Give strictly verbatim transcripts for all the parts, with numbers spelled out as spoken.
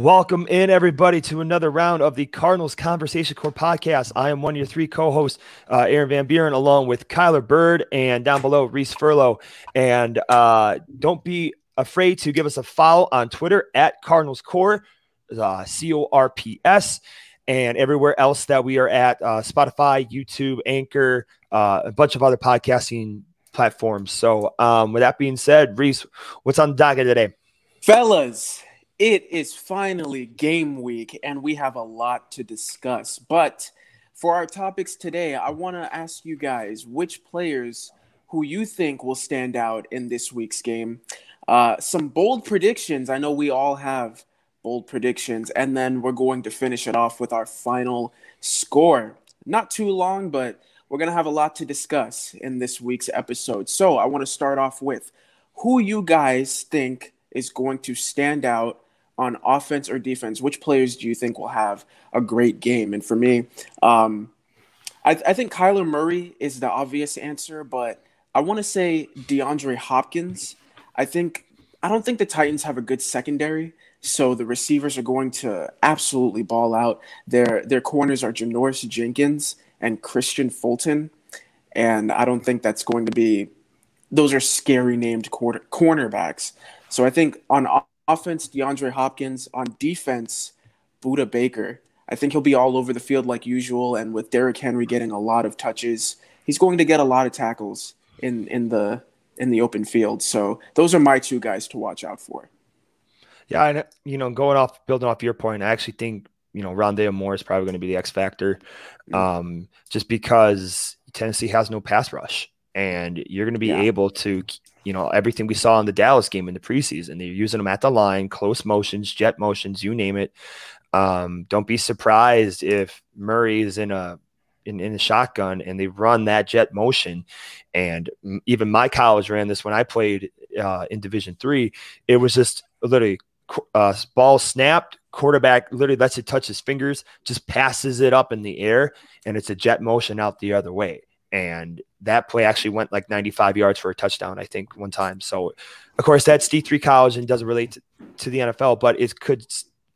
Welcome in, everybody, to another round of the Cardinals Conversation Core podcast. I am one of your three co-hosts, uh, Aaron Van Buren, along with Kyler Bird, and down below, Reese Furlow. And uh, don't be afraid to give us a follow on Twitter at Cardinals Core, uh, C O R P S, and everywhere else that we are at, uh, Spotify, YouTube, Anchor, uh, a bunch of other podcasting platforms. So um, with that being said, Reese, what's on the docket today? Fellas, it is finally game week, and we have a lot to discuss. But for our topics today, I want to ask you guys which players who you think will stand out in this week's game. Uh, some bold predictions. I know we all have bold predictions. And then we're going to finish it off with our final score. Not too long, but we're going to have a lot to discuss in this week's episode. So I want to start off with who you guys think is going to stand out on offense or defense. Which players do you think will have a great game? And for me, um, I, th- I think Kyler Murray is the obvious answer, but I want to say DeAndre Hopkins. I think I don't think the Titans have a good secondary, so the receivers are going to absolutely ball out. Their their corners are Janoris Jenkins and Christian Fulton, and I don't think that's going to be. Those are scary named quarter- cornerbacks. So I think on offense, Offense, DeAndre Hopkins. On defense, Buda Baker. I think he'll be all over the field like usual, and with Derrick Henry getting a lot of touches, he's going to get a lot of tackles in, in the in the open field. So those are my two guys to watch out for. Yeah, and you know, going off building off your point, I actually think you know Rondale Moore is probably going to be the X factor, um, just because Tennessee has no pass rush, and you're going to be yeah. able to. You know, everything we saw in the Dallas game in the preseason, they're using them at the line, close motions, jet motions, you name it. Um, don't be surprised if Murray is in a, in, in a shotgun and they run that jet motion. And even my college ran this when I played uh, in Division three. It was just literally uh, ball snapped, quarterback literally lets it touch his fingers, just passes it up in the air, and it's a jet motion out the other way. And that play actually went like ninety-five yards for a touchdown, I think, one time. So, of course, that's D three college and doesn't relate to, to the N F L, but it could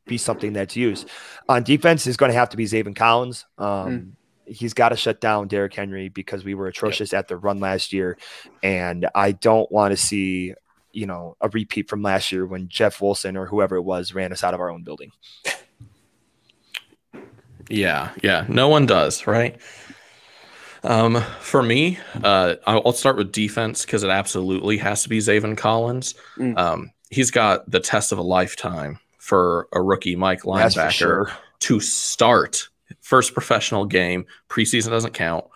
be something that's used. On defense, it's going to have to be Zaven Collins. Um, mm. He's got to shut down Derrick Henry because we were atrocious yep. at the run last year. And I don't want to see, you know, a repeat from last year when Jeff Wilson or whoever it was ran us out of our own building. Yeah, yeah. No one does, right? Um, for me, uh, I'll start with defense because it absolutely has to be Zaven Collins. Mm. Um, he's got the test of a lifetime for a rookie Mike linebacker sure. to start first professional game. Preseason doesn't count.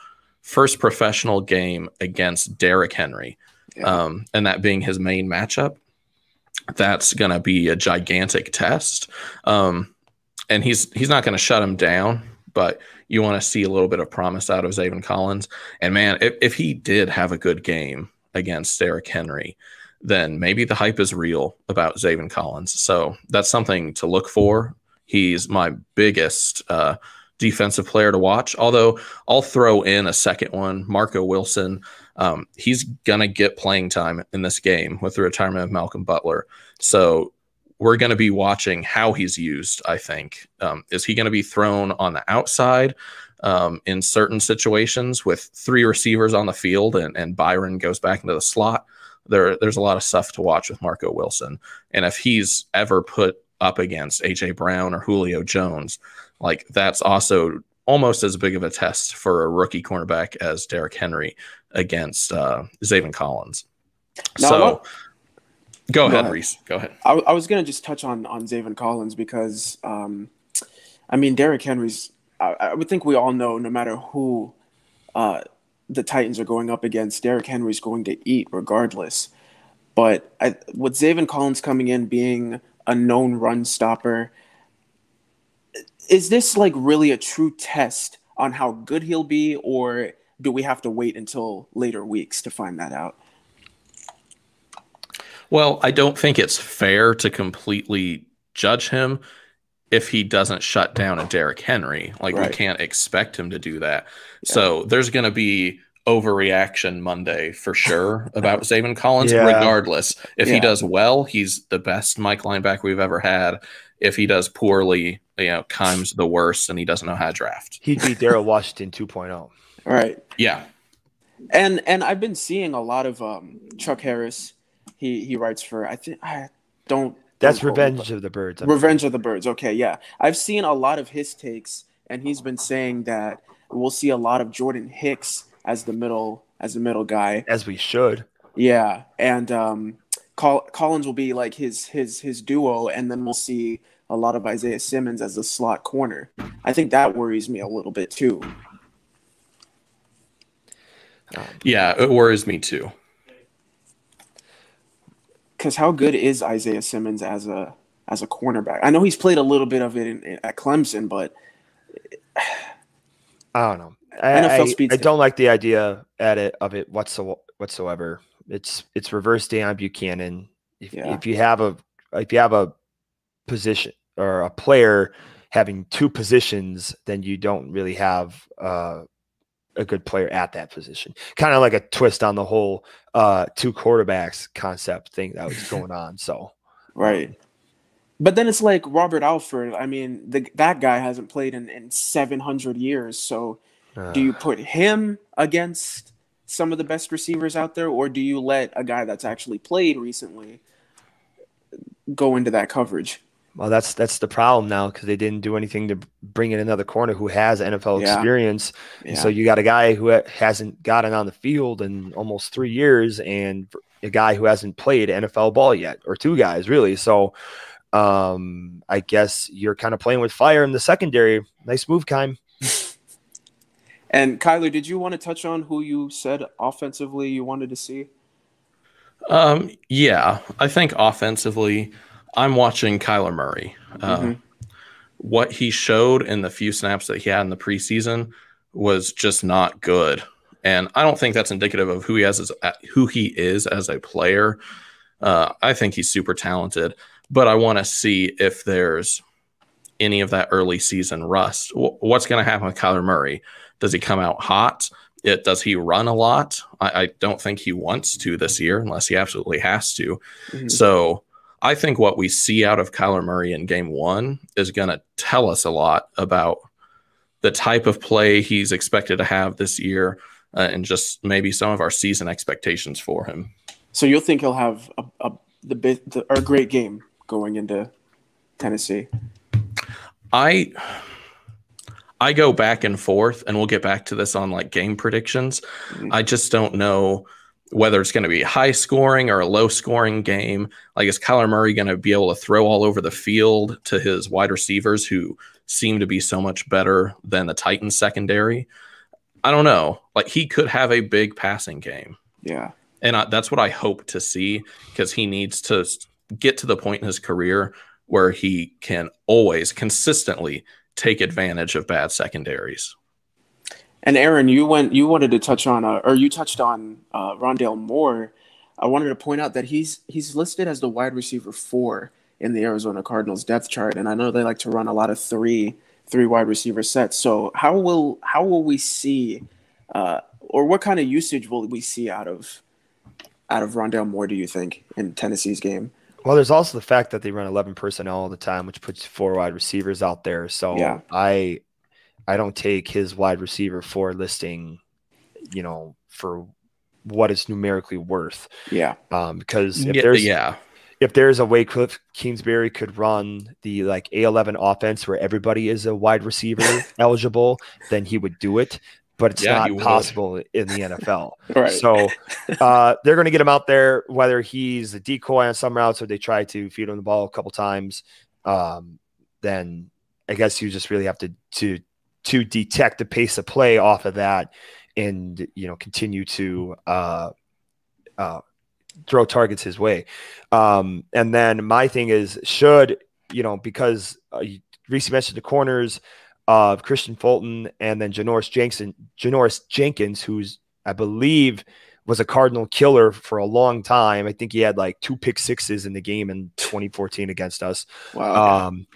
First professional game against Derrick Henry, yeah. um, and that being his main matchup. That's going to be a gigantic test, um, and he's he's not going to shut him down. But you want to see a little bit of promise out of Zaven Collins. And, man, if, if he did have a good game against Derrick Henry, then maybe the hype is real about Zaven Collins. So that's something to look for. He's my biggest uh, defensive player to watch, although I'll throw in a second one, Marco Wilson. Um, he's going to get playing time in this game with the retirement of Malcolm Butler. So we're going to be watching how he's used, I think. Um, is he going to be thrown on the outside um, in certain situations with three receivers on the field and, and Byron goes back into the slot? There, there's a lot of stuff to watch with Marco Wilson. And if he's ever put up against A J Brown or Julio Jones, like that's also almost as big of a test for a rookie cornerback as Derrick Henry against uh, Zaven Collins. No, so... No. Go ahead, no, Reese. Go ahead. I, I was going to just touch on, on Zaven Collins because, um, I mean, Derrick Henry's – I would think we all know no matter who uh, the Titans are going up against, Derrick Henry's going to eat regardless. But I, with Zaven Collins coming in being a known run stopper, is this like really a true test on how good he'll be, or do we have to wait until later weeks to find that out? Well, I don't think it's fair to completely judge him if he doesn't shut down a Derrick Henry. Like, right. We can't expect him to do that. Yeah. So there's going to be overreaction Monday for sure about Zaven Collins, yeah. regardless. If yeah. he does well, he's the best Mike linebacker we've ever had. if he does poorly, you know, Kimes the worst and he doesn't know how to draft. He'd be Darrell Washington two point oh. Right. Yeah. And and I've been seeing a lot of um, Chuck Harris. He he writes for I think I don't. That's don't Revenge of the Birds. I'm Revenge sure. of the Birds. Okay, yeah. I've seen a lot of his takes, and he's been saying that we'll see a lot of Jordan Hicks as the middle as the middle guy. As we should. Yeah, and um, Col- Collins will be like his his his duo, and then we'll see a lot of Isaiah Simmons as a slot corner. I think that worries me a little bit too. Um, yeah, it worries me too. Because how good is Isaiah Simmons as a as a cornerback? I know he's played a little bit of it in, in, at Clemson, but I don't know. I, N F L speeds I, I don't like the idea at it of it whatso- whatsoever. It's it's reverse Deone Bucannon. If, yeah. if you have a if you have a position or a player having two positions, then you don't really have uh, a good player at that position. Kind of like a twist on the whole uh, two quarterbacks concept thing that was going on. So, right. Um, but then it's like Robert Alford. I mean, the, that guy hasn't played in, in seven hundred years. So uh, do you put him against some of the best receivers out there, or do you let a guy that's actually played recently go into that coverage? Well, that's that's the problem now, because they didn't do anything to bring in another corner who has N F L yeah. experience. Yeah. And so you got a guy who ha- hasn't gotten on the field in almost three years and a guy who hasn't played N F L ball yet, or two guys, really. So um, I guess you're kind of playing with fire in the secondary. Nice move, Kime. And, Kyler, did you want to touch on who you said offensively you wanted to see? Um, yeah, I think offensively – I'm watching Kyler Murray. Uh, mm-hmm. What he showed in the few snaps that he had in the preseason was just not good, and I don't think that's indicative of who he has as who he is as a player. Uh, I think he's super talented, but I want to see if there's any of that early season rust. W- what's going to happen with Kyler Murray? Does he come out hot? It, does he run a lot? I, I don't think he wants to this year, unless he absolutely has to. Mm-hmm. So. I think what we see out of Kyler Murray in game one is going to tell us a lot about the type of play he's expected to have this year uh, and just maybe some of our season expectations for him. So you'll think he'll have a, a the, the a great game going into Tennessee. I I go back and forth, and we'll get back to this on like game predictions. Mm-hmm. I just don't know whether it's going to be high scoring or a low scoring game. Like, is Kyler Murray going to be able to throw all over the field to his wide receivers, who seem to be so much better than the Titans secondary? I don't know. Like, he could have a big passing game. Yeah. And I, that's what I hope to see, because he needs to get to the point in his career where he can always consistently take advantage of bad secondaries. And Aaron, you went. You wanted to touch on, uh, or you touched on uh, Rondale Moore. I wanted to point out that he's he's listed as the wide receiver four in the Arizona Cardinals depth chart, and I know they like to run a lot of three three wide receiver sets. So how will how will we see, uh, or what kind of usage will we see out of out of Rondale Moore? Do you think in Tennessee's game? Well, there's also the fact that they run eleven personnel all the time, which puts four wide receivers out there. So yeah. I. I don't take his wide receiver for listing, you know, for what it's numerically worth. Yeah. Um, because if yeah, there's yeah. if there's a way Kliff Kingsbury could run the like A eleven offense where everybody is a wide receiver eligible, then he would do it. But it's yeah, not possible would. in the N F L. Right. So uh, they're going to get him out there, whether he's a decoy on some routes or they try to feed him the ball a couple times. Um, then I guess you just really have to to. to detect the pace of play off of that and, you know, continue to uh, uh, throw targets his way. Um, and then my thing is, should, you know, because uh, you, Reese mentioned the corners of Christian Fulton and then Janoris Jenkins, Janoris Jenkins, who's, I believe, was a Cardinal killer for a long time. I think he had like two pick sixes in the game in twenty fourteen against us. Wow. Um,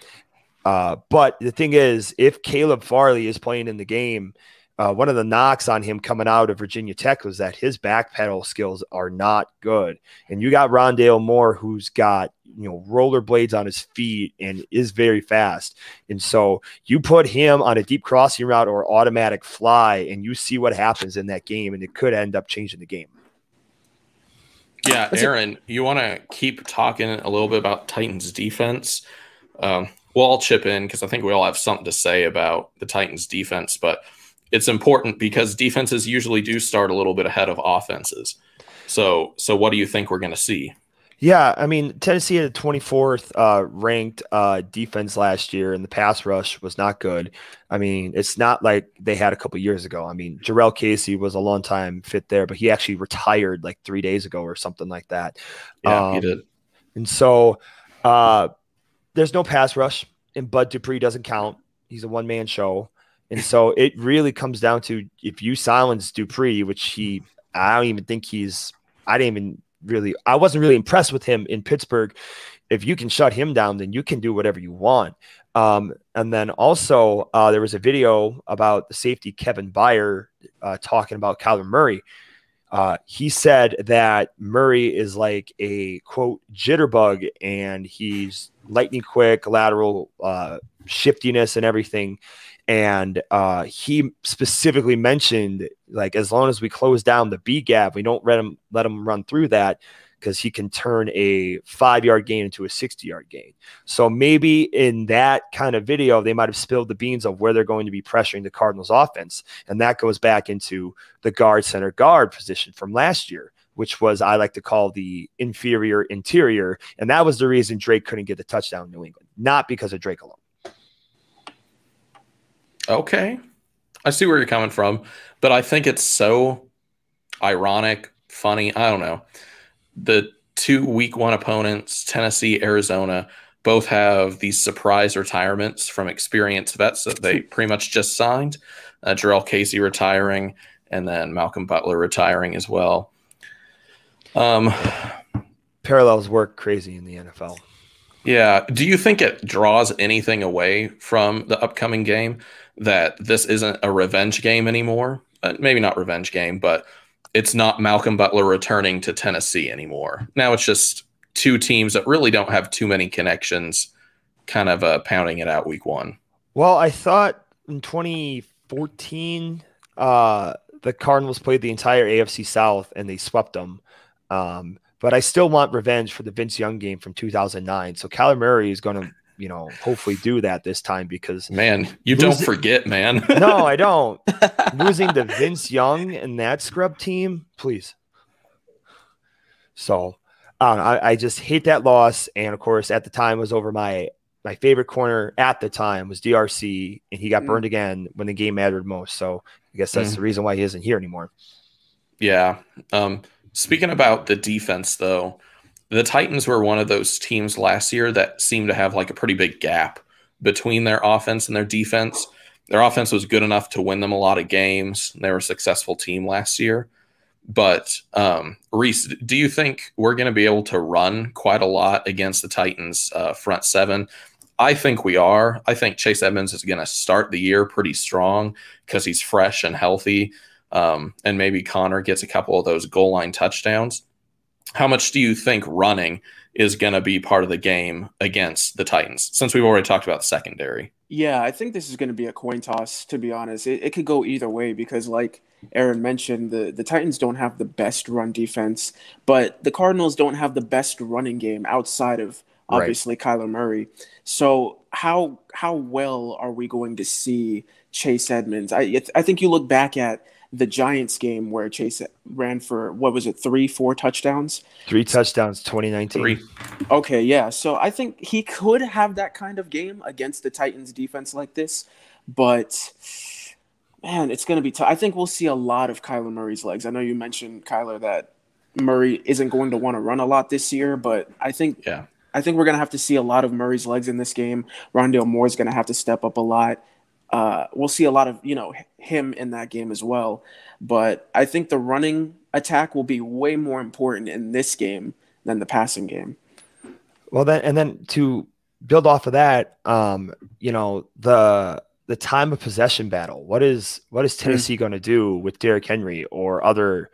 Uh, but the thing is, if Caleb Farley is playing in the game, Uh, one of the knocks on him coming out of Virginia Tech was that his backpedal skills are not good. And you got Rondale Moore, who's got, you know, rollerblades on his feet and is very fast. And so you put him on a deep crossing route or automatic fly, and you see what happens in that game, and it could end up changing the game. Yeah, Aaron, you want to keep talking a little bit about Titans defense? Um, we'll all chip in because I think we all have something to say about the Titans defense, but it's important because defenses usually do start a little bit ahead of offenses. So, so what do you think we're going to see? Yeah, I mean, Tennessee had a twenty-fourth uh, ranked uh, defense last year, and the pass rush was not good. I mean, it's not like they had a couple years ago. I mean, Jurrell Casey was a long-time fit there, but he actually retired like three days ago or something like that. Yeah, um, he did. And so uh, there's no pass rush, and Bud Dupree doesn't count. He's a one-man show. And so it really comes down to if you silence Dupree, which he – I don't even think he's – I didn't even – really, I wasn't really impressed with him in Pittsburgh. If you can shut him down, then you can do whatever you want. Um, and then also uh, there was a video about the safety Kevin Beyer uh, talking about Kyler Murray. Uh, he said that Murray is like a, quote, jitterbug, and he's lightning quick, lateral uh, shiftiness and everything. And uh, he specifically mentioned, like, as long as we close down the B gap, we don't let him, let him run through that, because he can turn a five-yard gain into a sixty-yard gain. So maybe in that kind of video, they might have spilled the beans of where they're going to be pressuring the Cardinals offense. And that goes back into the guard, center, guard position from last year, which was, I like to call, the inferior interior. And that was the reason Drake couldn't get the touchdown in New England, not because of Drake alone. Okay. I see where you're coming from, but I think it's so ironic, funny. I don't know. The two week one opponents, Tennessee, Arizona, both have these surprise retirements from experienced vets that they pretty much just signed. Uh, Jurrell Casey retiring, and then Malcolm Butler retiring as well. Um, Parallels work crazy in the N F L. Yeah. Do you think it draws anything away from the upcoming game, that this isn't a revenge game anymore? Uh, maybe not revenge game, but it's not Malcolm Butler returning to Tennessee anymore. Now it's just two teams that really don't have too many connections kind of uh, pounding it out week one. Well, I thought in twenty fourteen, uh, the Cardinals played the entire A F C South and they swept them. Um, but I still want revenge for the Vince Young game from two thousand nine. So Kyler Murray is going to, you know, hopefully do that this time, because man, you losing, don't forget, man. No, I don't. Losing to Vince Young and that scrub team, please. So um, I, I just hate that loss. And of course, at the time, it was over my my favorite corner at the time was D R C, and he got mm. burned again when the game mattered most. So I guess that's mm. the reason why he isn't here anymore. Yeah. Um, speaking about the defense, though, the Titans were one of those teams last year that seemed to have like a pretty big gap between their offense and their defense. Their offense was good enough to win them a lot of games. They were a successful team last year. But, um, Reese, do you think we're going to be able to run quite a lot against the Titans uh, front seven? I think we are. I think Chase Edmonds is going to start the year pretty strong because he's fresh and healthy. Um, and maybe Connor gets a couple of those goal line touchdowns. How much do you think running is going to be part of the game against the Titans, since we've already talked about the secondary? Yeah, I think this is going to be a coin toss, to be honest. It, it could go either way because, like Aaron mentioned, the, the Titans don't have the best run defense, but the Cardinals don't have the best running game outside of, obviously, right, Kyler Murray. So how how well are we going to see Chase Edmonds? I I think you look back at the Giants game where Chase ran for, what was it, three, four touchdowns? Three touchdowns, twenty nineteen. Three. Okay, yeah. So I think he could have that kind of game against the Titans defense like this. But, man, it's going to be tough. I think we'll see a lot of Kyler Murray's legs. I know you mentioned, Kyler, that Murray isn't going to want to run a lot this year, but I think yeah. I think we're going to have to see a lot of Murray's legs in this game. Rondale Moore's going to have to step up a lot. Uh, we'll see a lot of, you know, him in that game as well. But I think the running attack will be way more important in this game than the passing game. Well, then, and then to build off of that, um, you know, the the time of possession battle. What is what is Tennessee going to do with Derrick Henry or other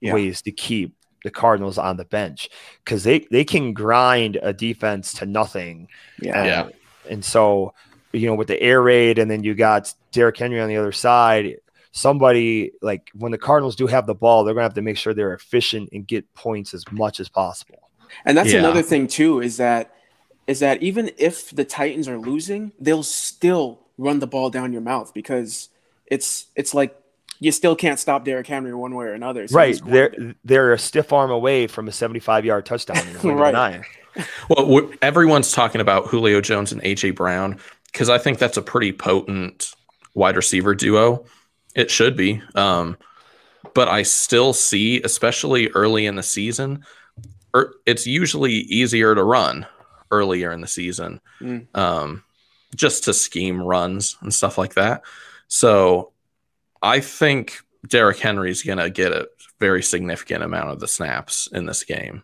yeah. ways to keep the Cardinals on the bench? Because they, they can grind a defense to nothing. Yeah. And, yeah. and so, you know, with the air raid and then you got Derrick Henry on the other side, somebody like when the Cardinals do have the ball, they're going to have to make sure they're efficient and get points as much as possible. And that's yeah. another thing, too, is that is that even if the Titans are losing, they'll still run the ball down your mouth because it's it's like you still can't stop Derrick Henry one way or another. So right. They're, they're a stiff arm away from a seventy-five-yard touchdown. Right. Well, everyone's talking about Julio Jones and A J Brown because I think that's a pretty potent wide receiver duo. It should be. Um, but I still see, especially early in the season, er, it's usually easier to run earlier in the season. Mm. Um, just to scheme runs and stuff like that. So I think Derrick Henry's going to get a very significant amount of the snaps in this game.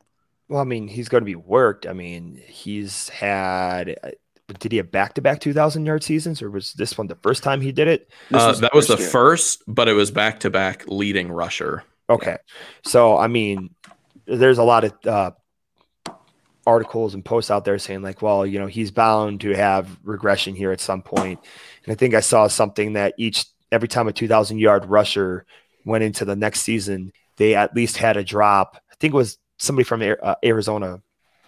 Well, I mean, he's going to be worked. I mean, he's had – did he have back-to-back two thousand-yard seasons, or was this one the first time he did it? Uh, was that was the year. first, but it was back-to-back leading rusher. Okay. So, I mean, there's a lot of uh, – articles and posts out there saying like, well, you know, he's bound to have regression here at some point. And I think I saw something that each, every time a two thousand yard rusher went into the next season, they at least had a drop. I think it was somebody from uh, Arizona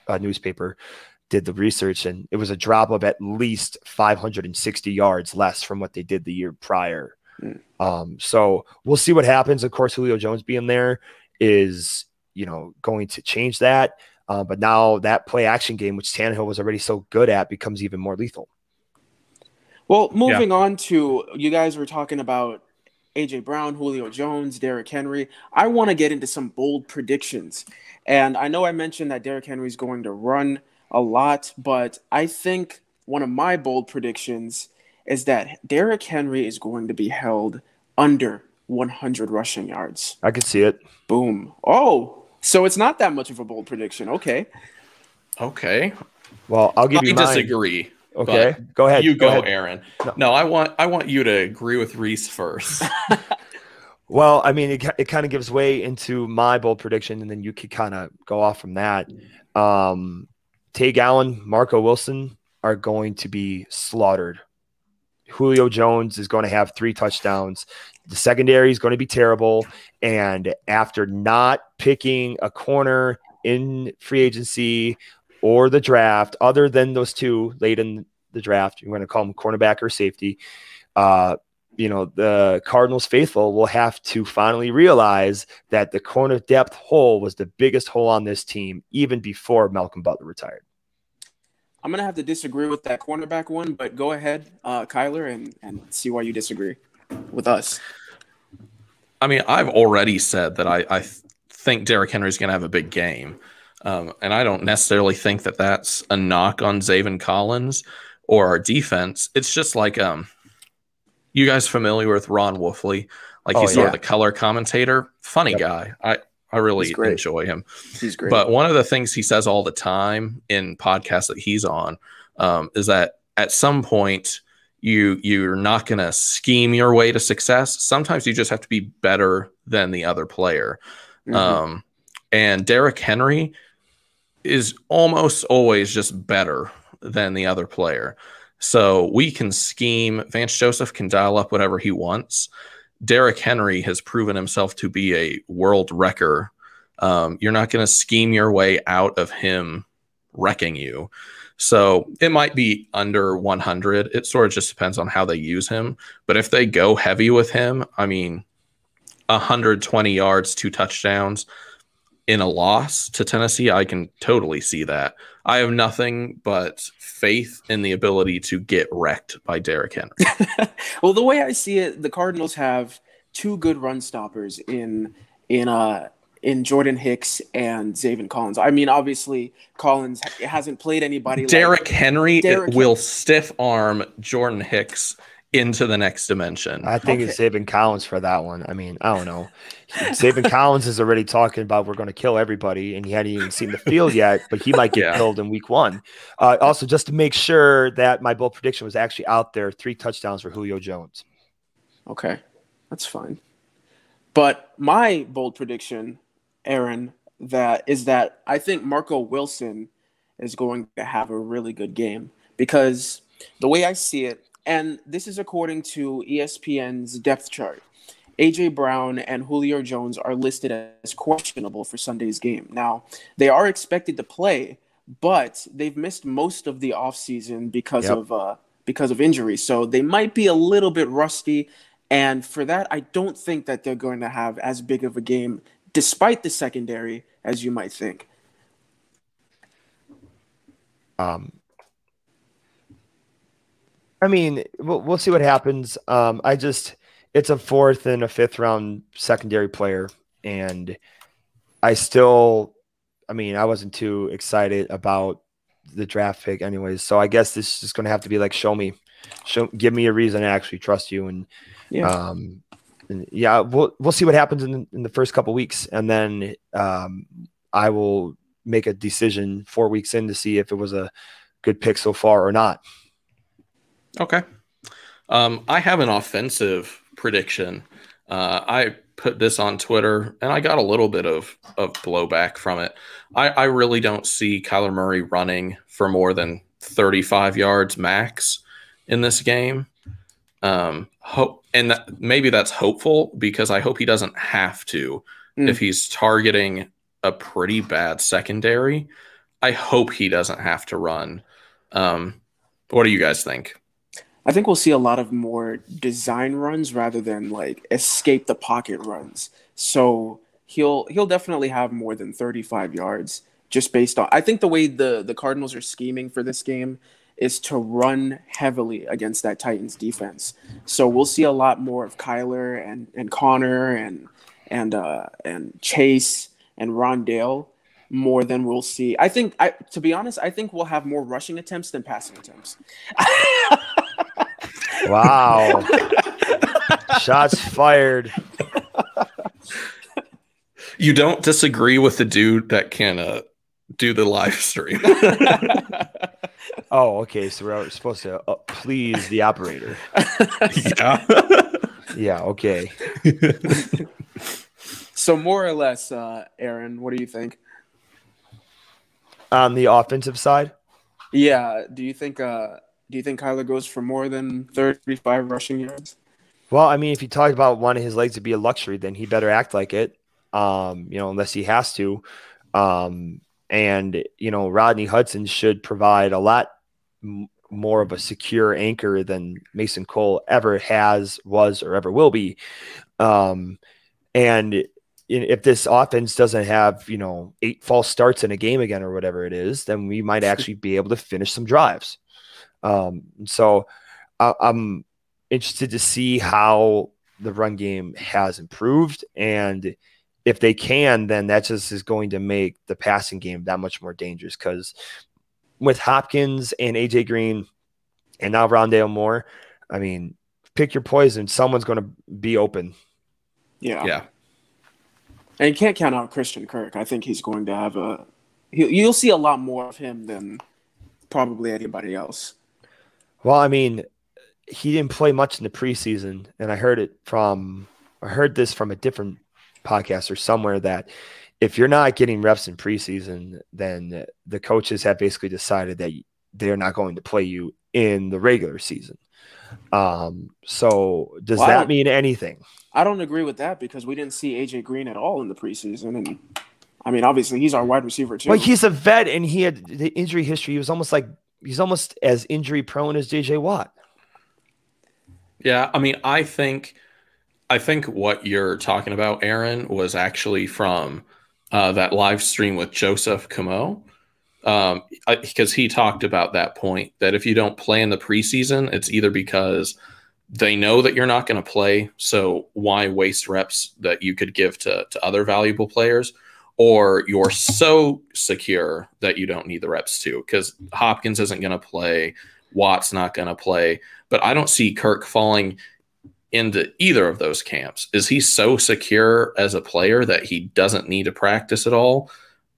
uh, newspaper did the research, and it was a drop of at least five hundred sixty yards less from what they did the year prior. Mm. Um, so we'll see what happens. Of course, Julio Jones being there is, you know, going to change that. Uh, but now that play action game, which Tannehill was already so good at, becomes even more lethal. Well, moving yeah. on to, you guys were talking about A J Brown, Julio Jones, Derrick Henry. I want to get into some bold predictions. And I know I mentioned that Derrick Henry's going to run a lot, but I think one of my bold predictions is that Derrick Henry is going to be held under one hundred rushing yards. I could see it. Boom. Oh, so it's not that much of a bold prediction. Okay. Okay. Well, I'll give I you mine. I disagree. Okay. Go ahead. You go, go ahead. Aaron. No. no, I want I want you to agree with Reese first. Well, I mean, it, it kind of gives way into my bold prediction, and then you could kind of go off from that. Um, Tay Gowan, Marco Wilson are going to be slaughtered. Julio Jones is going to have three touchdowns. The secondary is going to be terrible. And after not picking a corner in free agency or the draft, other than those two late in the draft, you're going to call them cornerback or safety. Uh, you know, the Cardinals faithful will have to finally realize that the corner depth hole was the biggest hole on this team, even before Malcolm Butler retired. I'm going to have to disagree with that cornerback one, but go ahead, uh, Kyler, and, and see why you disagree with us. I mean, I've already said that I, I th- think Derrick Henry's going to have a big game. Um, and I don't necessarily think that that's a knock on Zaven Collins or our defense. It's just like, um, you guys familiar with Ron Wolfley? Like, he's oh, yeah. sort of the color commentator. Funny yep. guy. I, I really enjoy him. He's great. But one of the things he says all the time in podcasts that he's on um, is that at some point you, you're not going to scheme your way to success. Sometimes you just have to be better than the other player. Mm-hmm. Um, and Derrick Henry is almost always just better than the other player. So we can scheme. Vance Joseph can dial up whatever he wants. Derrick Henry has proven himself to be a world wrecker. Um, you're not going to scheme your way out of him wrecking you. So it might be under one hundred. It sort of just depends on how they use him. But if they go heavy with him, I mean, one hundred twenty yards, two touchdowns in a loss to Tennessee, I can totally see that. I have nothing but faith in the ability to get wrecked by Derrick Henry. Well, the way I see it, the Cardinals have two good run stoppers in in uh, in Jordan Hicks and Zaven Collins. I mean, obviously, Collins hasn't played anybody. Derrick like Henry Derrick will Henry. stiff arm Jordan Hicks into the next dimension. I think okay. it's Zaven Collins for that one. I mean, I don't know. Zaven Collins is already talking about we're going to kill everybody, and he hadn't even seen the field yet, but he might get yeah. killed in week one. Uh, also, just to make sure that my bold prediction was actually out there, three touchdowns for Julio Jones. Okay, that's fine. But my bold prediction, Aaron, that is that I think Marco Wilson is going to have a really good game, because the way I see it, and this is according to E S P N's depth chart, A J Brown and Julio Jones are listed as questionable for Sunday's game. Now, they are expected to play, but they've missed most of the offseason because yep. of uh, because of injuries. So they might be a little bit rusty. And for that, I don't think that they're going to have as big of a game, despite the secondary, as you might think. Um. I mean, we'll, we'll see what happens. Um, I just, it's a fourth and a fifth round secondary player. And I still, I mean, I wasn't too excited about the draft pick anyways. So I guess this is going to have to be like, show me, show, give me a reason to actually trust you. And yeah, um, and yeah we'll, we'll see what happens in, in the first couple weeks. And then um, I will make a decision four weeks in to see if it was a good pick so far or not. Okay. Um, I have an offensive prediction. Uh, I put this on Twitter, and I got a little bit of, of blowback from it. I, I really don't see Kyler Murray running for more than thirty-five yards max in this game. Um, hope, and that, maybe that's hopeful, because I hope he doesn't have to. Mm. If he's targeting a pretty bad secondary, I hope he doesn't have to run. Um, what do you guys think? I think we'll see a lot of more design runs rather than like escape the pocket runs. So he'll he'll definitely have more than thirty-five yards just based on. I think the way the, the Cardinals are scheming for this game is to run heavily against that Titans defense. So we'll see a lot more of Kyler and, and Connor and and uh, and Chase and Rondale more than we'll see. I think, I to be honest, I think we'll have more rushing attempts than passing attempts. Wow. Shots fired. You don't disagree with the dude that can uh, do the live stream. Oh, okay. So we're supposed to uh, please the operator. Yeah. Yeah, okay. So more or less, uh, Aaron, what do you think? On the offensive side? Yeah. Do you think... Uh, Do you think Kyler goes for more than thirty-five rushing yards? Well, I mean, if you talk about wanting his legs to be a luxury, then he better act like it, um, you know, unless he has to. Um, and, you know, Rodney Hudson should provide a lot m- more of a secure anchor than Mason Cole ever has, was, or ever will be. Um, and if this offense doesn't have, you know, eight false starts in a game again or whatever it is, then we might actually be able to finish some drives. Um, so I, I'm interested to see how the run game has improved, and if they can, then that just is going to make the passing game that much more dangerous. Cause with Hopkins and A J Green and now Rondale Moore, I mean, pick your poison. Someone's going to be open. Yeah. Yeah. And you can't count out Christian Kirk. I think he's going to have a, he, you'll see a lot more of him than probably anybody else. Well, I mean, he didn't play much in the preseason, and I heard it from I heard this from a different podcast or somewhere that if you're not getting reps in preseason, then the coaches have basically decided that they're not going to play you in the regular season. Um, so does well, that mean anything? I don't agree with that, because we didn't see A J Green at all in the preseason, and I mean, obviously, he's our wide receiver too. Well, he's a vet, and he had the injury history. He was almost like he's almost as injury prone as J J Watt. Yeah, I mean, I think, I think what you're talking about, Aaron, was actually from uh, that live stream with Joseph Camo, um, because he talked about that point that if you don't play in the preseason, it's either because they know that you're not going to play, so why waste reps that you could give to to other valuable players, or you're so secure that you don't need the reps too, because Hopkins isn't going to play, Watt's not going to play. But I don't see Kirk falling into either of those camps. Is he so secure as a player that he doesn't need to practice at all?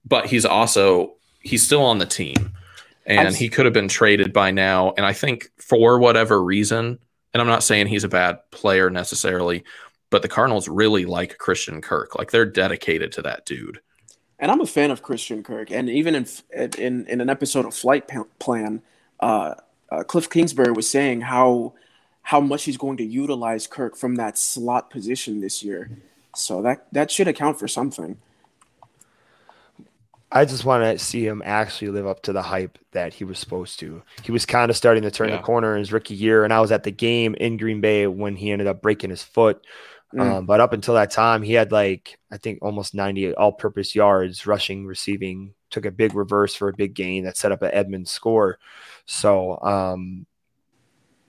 But he's also he's still on the team, and I've, he could have been traded by now. And I think for whatever reason, and I'm not saying he's a bad player necessarily, but the Cardinals really like Christian Kirk. Like, they're dedicated to that dude. And I'm a fan of Christian Kirk. And even in in, in an episode of Flight Plan, uh, uh, Kliff Kingsbury was saying how how much he's going to utilize Kirk from that slot position this year. So that, that should account for something. I just want to see him actually live up to the hype that he was supposed to. He was kind of starting to turn yeah. the corner in his rookie year, and I was at the game in Green Bay when he ended up breaking his foot. Mm. Um, but up until that time, he had like, I think almost ninety all-purpose yards, rushing, receiving, took a big reverse for a big gain that set up an Edmonds score. So, um,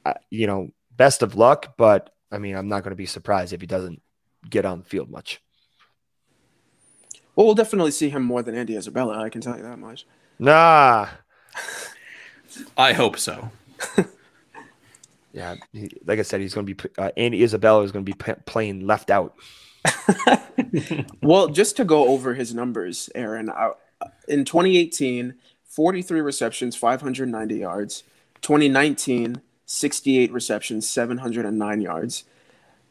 I, you know, best of luck, but I mean, I'm not going to be surprised if he doesn't get on the field much. Well, we'll definitely see him more than Andy Isabella, I can tell you that much. Nah. I hope so. Yeah, he, like I said, he's going to be uh, – Andy Isabella is going to be p- playing left out. Well, just to go over his numbers, Aaron, I, in twenty eighteen, forty-three receptions, five hundred ninety yards. twenty nineteen, sixty-eight receptions, seven hundred nine yards.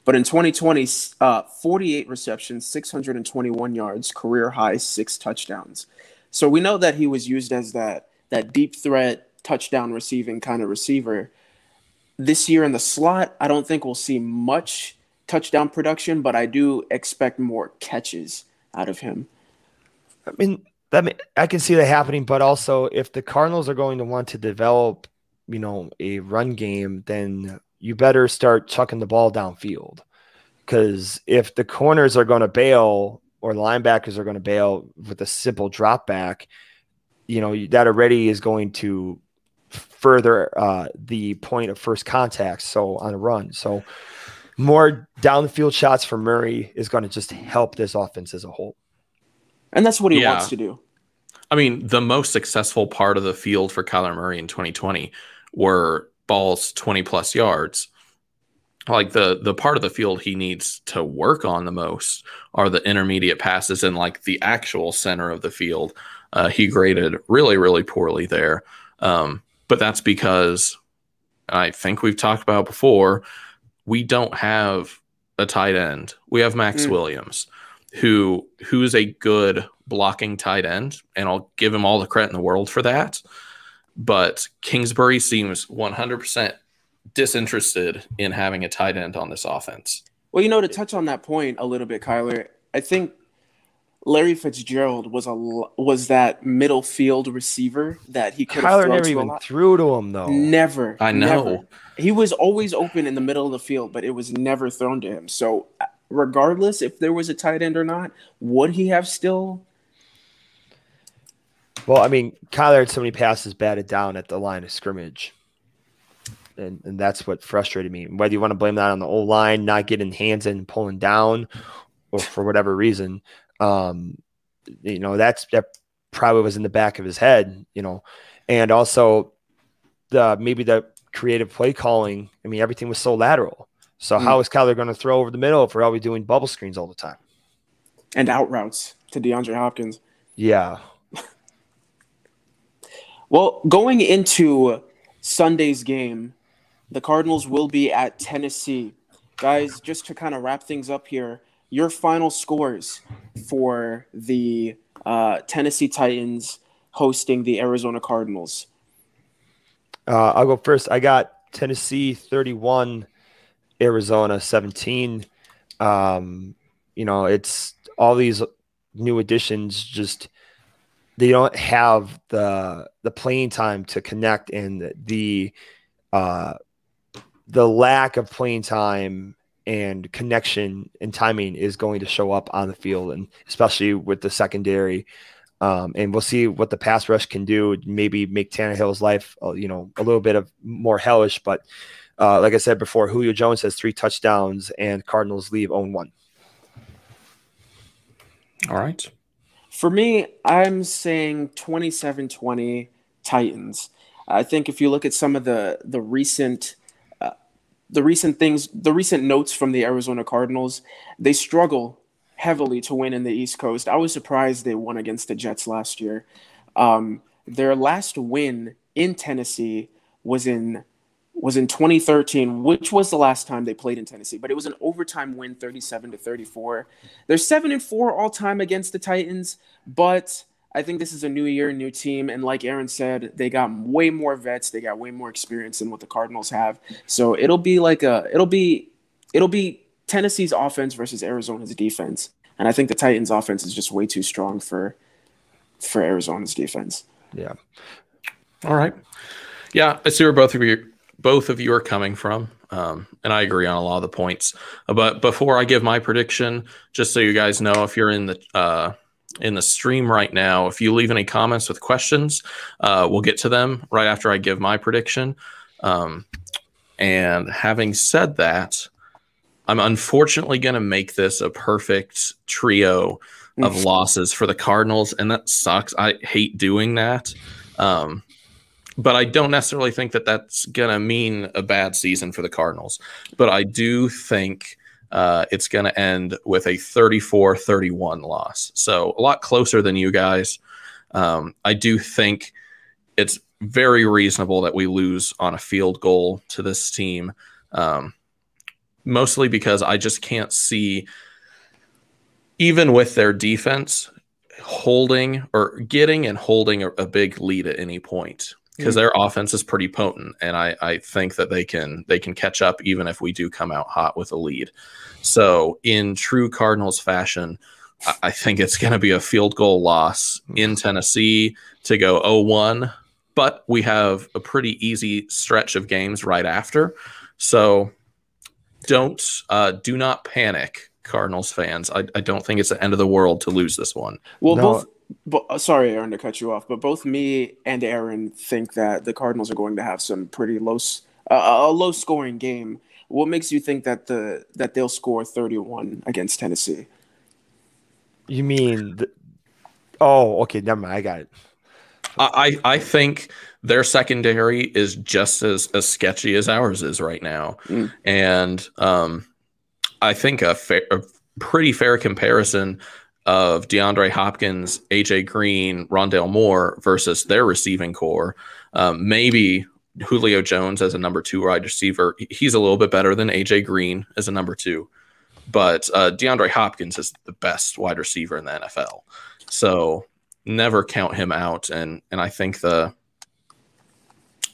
But in twenty twenty, uh, forty-eight receptions, six hundred twenty-one yards, career high, six touchdowns. So we know that he was used as that that deep threat, touchdown receiving kind of receiver. This year in the slot, I don't think we'll see much touchdown production, but I do expect more catches out of him. I mean, that may, I can see that happening, but also if the Cardinals are going to want to develop, you know, a run game, then you better start chucking the ball downfield, because if the corners are going to bail or linebackers are going to bail with a simple drop back, you know, that already is going to further uh, the point of first contact. So on a run, so more down the field shots for Murray is going to just help this offense as a whole. And that's what he yeah. wants to do. I mean, the most successful part of the field for Kyler Murray in twenty twenty were balls twenty plus yards. Like the the part of the field he needs to work on the most are the intermediate passes and like the actual center of the field. Uh, he graded really, really poorly there. Um, but that's because I think we've talked about before, we don't have a tight end. We have Max mm. Williams, who who's a good blocking tight end, and I'll give him all the credit in the world for that. But Kingsbury seems one hundred percent disinterested in having a tight end on this offense. Well, you know, to touch on that point a little bit, Kyler, I think Larry Fitzgerald was a was that middle field receiver that he could have thrown to a lot. Kyler never even threw to him, though. Never. I know. Never. He was always open in the middle of the field, but it was never thrown to him. So regardless if there was a tight end or not, would he have still – Well, I mean, Kyler had so many passes batted down at the line of scrimmage, and and that's what frustrated me. Whether you want to blame that on the old line, not getting hands in, pulling down, or for whatever reason, um, you know, that's that probably was in the back of his head, you know, and also the maybe the creative play calling. I mean, everything was so lateral. So mm-hmm. how is Kyler going to throw over the middle if we're always doing bubble screens all the time? And out routes to DeAndre Hopkins. Yeah. Well, going into Sunday's game, the Cardinals will be at Tennessee. Guys, just to kind of wrap things up here, your final scores for the uh, Tennessee Titans hosting the Arizona Cardinals. Uh, I'll go first. I got Tennessee thirty-one, Arizona seventeen. Um, you know, it's all these new additions just – they don't have the the playing time to connect, and the uh, the lack of playing time and connection and timing is going to show up on the field, and especially with the secondary. Um, and we'll see what the pass rush can do. Maybe make Tannehill's life, you know, a little bit of more hellish. But uh, like I said before, Julio Jones has three touchdowns, and Cardinals leave oh and one. All right. For me, I'm saying twenty-seven twenty Titans. I think if you look at some of the the recent uh, the recent things, the recent notes from the Arizona Cardinals, they struggle heavily to win in the East Coast. I was surprised they won against the Jets last year. Um, their last win in Tennessee was in was in twenty thirteen, which was the last time they played in Tennessee, but it was an overtime win, thirty-seven to thirty-four. They're seven and four all time against the Titans, but I think this is a new year, new team. And like Aaron said, they got way more vets. They got way more experience than what the Cardinals have. So it'll be like a, it'll be, it'll be Tennessee's offense versus Arizona's defense. And I think the Titans offense is just way too strong for, for Arizona's defense. Yeah. All right. Yeah. I see where both of you, both of you are coming from. Um, and I agree on a lot of the points, but before I give my prediction, just so you guys know, if you're in the, uh, in the stream right now, if you leave any comments with questions, uh, we'll get to them right after I give my prediction. Um, and having said that, I'm unfortunately going to make this a perfect trio of losses for the Cardinals, and that sucks. I hate doing that. Um, but I don't necessarily think that that's going to mean a bad season for the Cardinals. But I do think Uh, it's going to end with a thirty-four thirty-one loss. So a lot closer than you guys. Um, I do think it's very reasonable that we lose on a field goal to this team, um, mostly because I just can't see, even with their defense, holding or getting and holding a, a big lead at any point, because mm-hmm. their offense is pretty potent, and I, I think that they can they can catch up even if we do come out hot with a lead. So in true Cardinals fashion, I, I think it's going to be a field goal loss in Tennessee to go oh one, but we have a pretty easy stretch of games right after. So don't uh, do not panic, Cardinals fans. I, I don't think it's the end of the world to lose this one. Well, no. both But, sorry, Aaron, to cut you off, but both me and Aaron think that the Cardinals are going to have some pretty low, uh, a low-scoring game. What makes you think that the that they'll score thirty-one against Tennessee? You mean? The, oh, okay, never mind. I got it. I I think their secondary is just as as sketchy as ours is right now, mm. and um, I think a, fair, a pretty fair comparison of DeAndre Hopkins, A J Green, Rondale Moore versus their receiving core. Um, maybe Julio Jones as a number two wide receiver, he's a little bit better than A J Green as a number two. But uh, DeAndre Hopkins is the best wide receiver in the N F L. So never count him out. And and I think the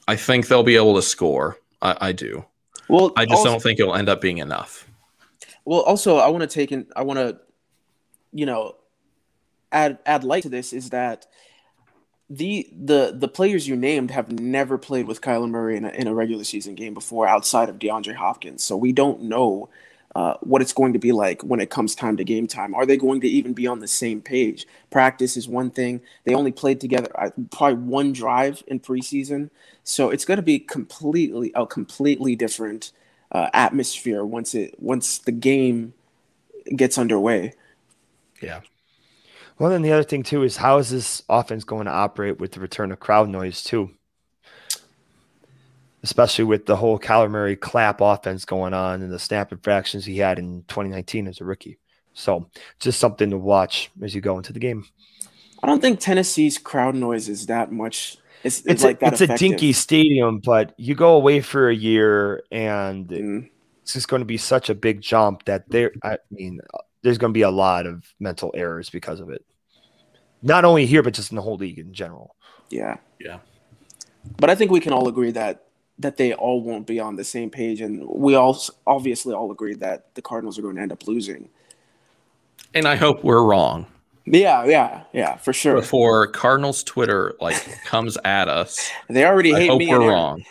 I think they'll be able to score. I, I do. Well, I just also, don't think it'll end up being enough. Well, also I want to take in I want to you know, add add light to this is that the the the players you named have never played with Kyler Murray in a, in a regular season game before outside of DeAndre Hopkins. So we don't know uh, what it's going to be like when it comes time to game time. Are they going to even be on the same page? Practice is one thing. They only played together probably one drive in preseason. So it's going to be completely a completely different uh, atmosphere once it once the game gets underway. Yeah. Well, then the other thing, too, is how is this offense going to operate with the return of crowd noise, too? Especially with the whole Kyler Murray clap offense going on and the snap infractions he had in twenty nineteen as a rookie. So just something to watch as you go into the game. I don't think Tennessee's crowd noise is that much. It's, it's, it's, like a, that it's a dinky stadium, but you go away for a year and mm. it's just going to be such a big jump that they're, I mean, there's going to be a lot of mental errors because of it. Not only here, but just in the whole league in general. Yeah. Yeah. But I think we can all agree that that they all won't be on the same page, and we all obviously all agree that the Cardinals are going to end up losing. And I hope we're wrong. Yeah, yeah, yeah, for sure. Before Cardinals Twitter like comes at us. They already I hate hope me. Hope we're wrong.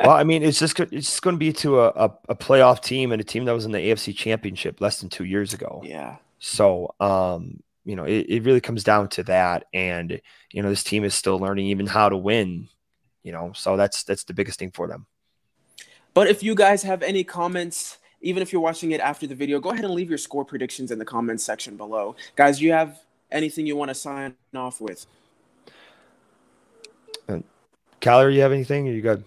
Well, I mean, it's just it's just going to be to a, a, a playoff team and a team that was in the A F C Championship less than two years ago. Yeah. So, um, you know, it, it really comes down to that. And, you know, this team is still learning even how to win, you know, so that's that's the biggest thing for them. But if you guys have any comments, even if you're watching it after the video, go ahead and leave your score predictions in the comments section below. Guys, do you have anything you want to sign off with? Kyler, you have anything? Are you good?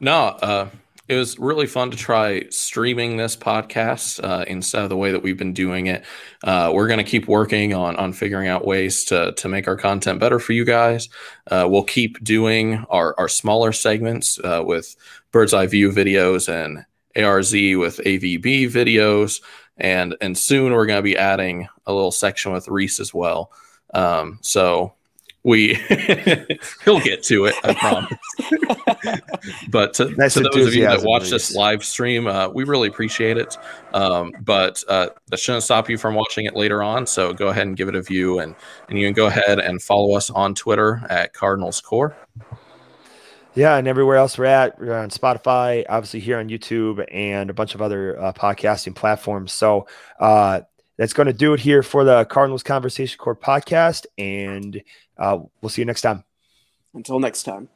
No, uh, it was really fun to try streaming this podcast uh, instead of the way that we've been doing it. Uh, we're going to keep working on on figuring out ways to to make our content better for you guys. Uh, we'll keep doing our, our smaller segments uh, with Bird's Eye View videos and A R Z with A V B videos. And and soon we're going to be adding a little section with Reese as well. Um, so we he'll get to it, I promise. But to, nice to those of you that watch this live stream, uh, we really appreciate it. Um, but uh, that shouldn't stop you from watching it later on. So go ahead and give it a view, and and you can go ahead and follow us on Twitter at Cardinals Core. Yeah, and everywhere else we're at, we're on Spotify, obviously here on YouTube, and a bunch of other uh, podcasting platforms. So uh, that's going to do it here for the Cardinals Conversation Core podcast, and uh, we'll see you next time. Until next time.